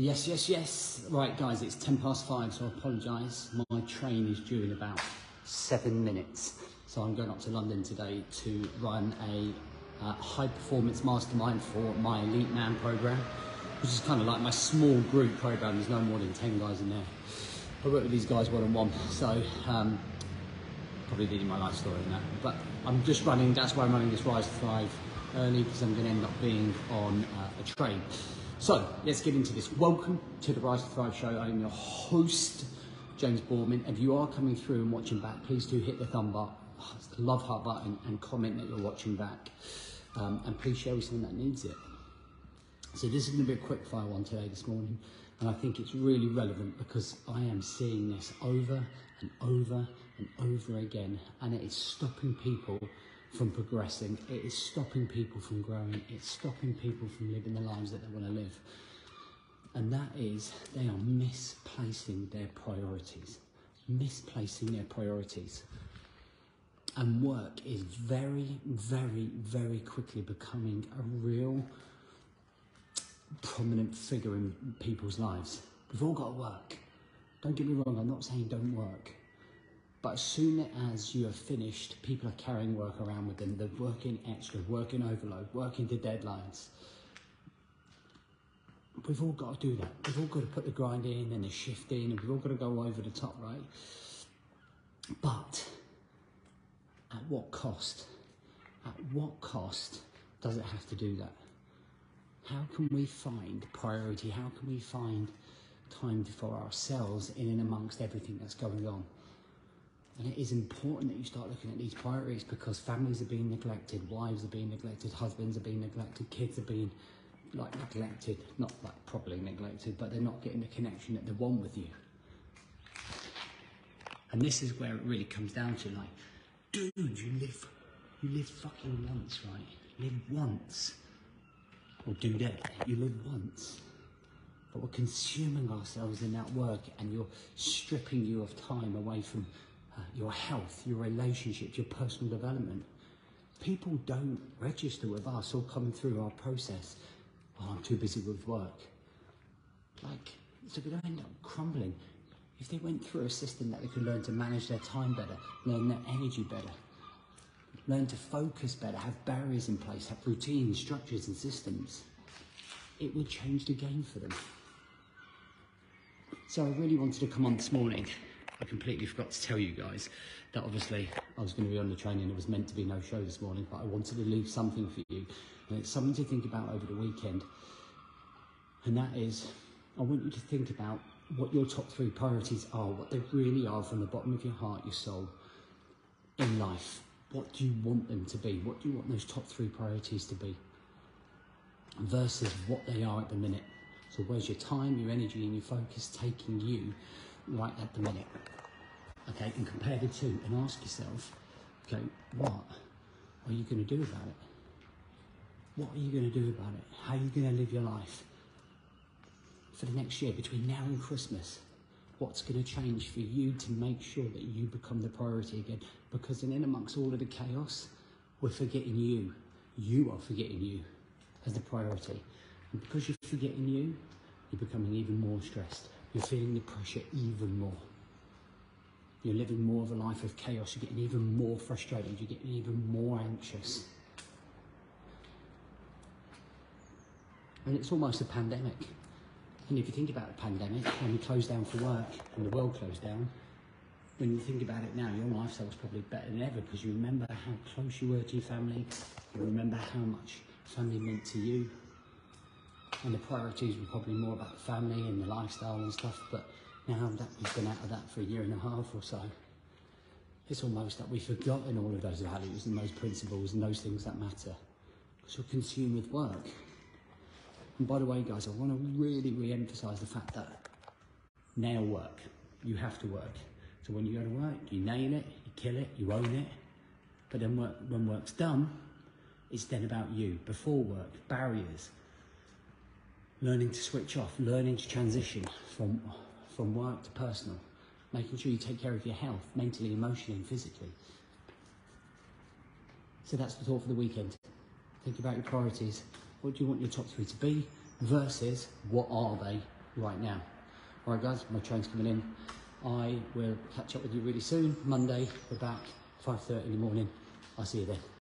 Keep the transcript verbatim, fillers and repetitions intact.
Yes, yes, yes. Right, guys, it's ten past five, so I apologise. My train is due in about seven minutes. So I'm going up to London today to run a uh, high-performance mastermind for my Elite Man programme, which is kind of like my small group programme. There's no more than ten guys in there. I work with these guys one-on-one, so um, probably leading my life story in that. But I'm just running, that's why I'm running this Rise to Thrive early, because I'm going to end up being on uh, a train. So let's get into this. Welcome to the Rise to Thrive show. I am your host, James Boardman. If you are coming through and watching back, please do hit the thumb up, love heart button, and comment that you're watching back. Um, and please share with someone that needs it. So this is going to be a quick fire one today, this morning. And I think it's really relevant because I am seeing this over and over and over again. And it is stopping people from progressing, it is stopping people from growing, it's stopping people from living the lives that they want to live. And that is, they are misplacing their priorities, misplacing their priorities. And work is very, very, very quickly becoming a real prominent figure in people's lives. We've all got to work. Don't get me wrong, I'm not saying don't work. But as soon as you have finished, people are carrying work around with them. They're working extra, working overload, working to deadlines. We've all got to do that. We've all got to put the grind in and the shift in, and we've all got to go over the top, right? But at what cost? At what cost does it have to do that? How can we find priority? How can we find time for ourselves in and amongst everything that's going on? And it is important that you start looking at these priorities, because families are being neglected, wives are being neglected, husbands are being neglected, kids are being like neglected, not like properly neglected, but they're not getting the connection that they want with you. And this is where it really comes down to, like, dude, you live, you live fucking once, right? Live once, or do that. You live once. But we're consuming ourselves in that work, and you're stripping you of time away from your health, your relationships, your personal development. People don't register with us or coming through our process, oh, I'm too busy with work. Like, so they don't end up crumbling. If they went through a system that they could learn to manage their time better, learn their energy better, learn to focus better, have barriers in place, have routines, structures and systems, it would change the game for them. So I really wanted to come on this morning. I completely forgot to tell you guys that obviously I was going to be on the train and it was meant to be no show this morning, but I wanted to leave something for you, and it's something to think about over the weekend. And that is, I want you to think about what your top three priorities are, what they really are from the bottom of your heart, your soul, in life. What do you want them to be? What do you want those top three priorities to be versus what they are at the minute? So where's your time, your energy and your focus taking you right at the minute? Okay, and compare the two and ask yourself, okay, what are you going to do about it? What are you going to do about it? How are you going to live your life for the next year, between now and Christmas? What's going to change for you to make sure that you become the priority again? Because in and amongst all of the chaos, we're forgetting you. You are forgetting you as the priority. And because you're forgetting you, you're becoming even more stressed. You're feeling the pressure even more. You're living more of a life of chaos. You're getting even more frustrated. You're getting even more anxious. And it's almost a pandemic. And if you think about the pandemic, when we closed down for work and the world closed down, when you think about it now, your lifestyle's probably better than ever, because you remember how close you were to your family. You remember how much family meant to you. And the priorities were probably more about the family and the lifestyle and stuff, but now that we've been out of that for a year and a half or so, it's almost that we've forgotten all of those values and those principles and those things that matter, because we're consumed with work. And by the way, guys, I want to really re-emphasise the fact that nail work. You have to work. So when you go to work, you nail it, you kill it, you own it. But then work, when work's done, it's then about you. Before work, barriers. Learning to switch off, learning to transition from, from work to personal, making sure you take care of your health, mentally, emotionally, and physically. So that's the thought for the weekend. Think about your priorities. What do you want your top three to be versus what are they right now. All right, guys, my train's coming in. I will catch up with you really soon. Monday, we're back, five thirty in the morning. I'll see you then.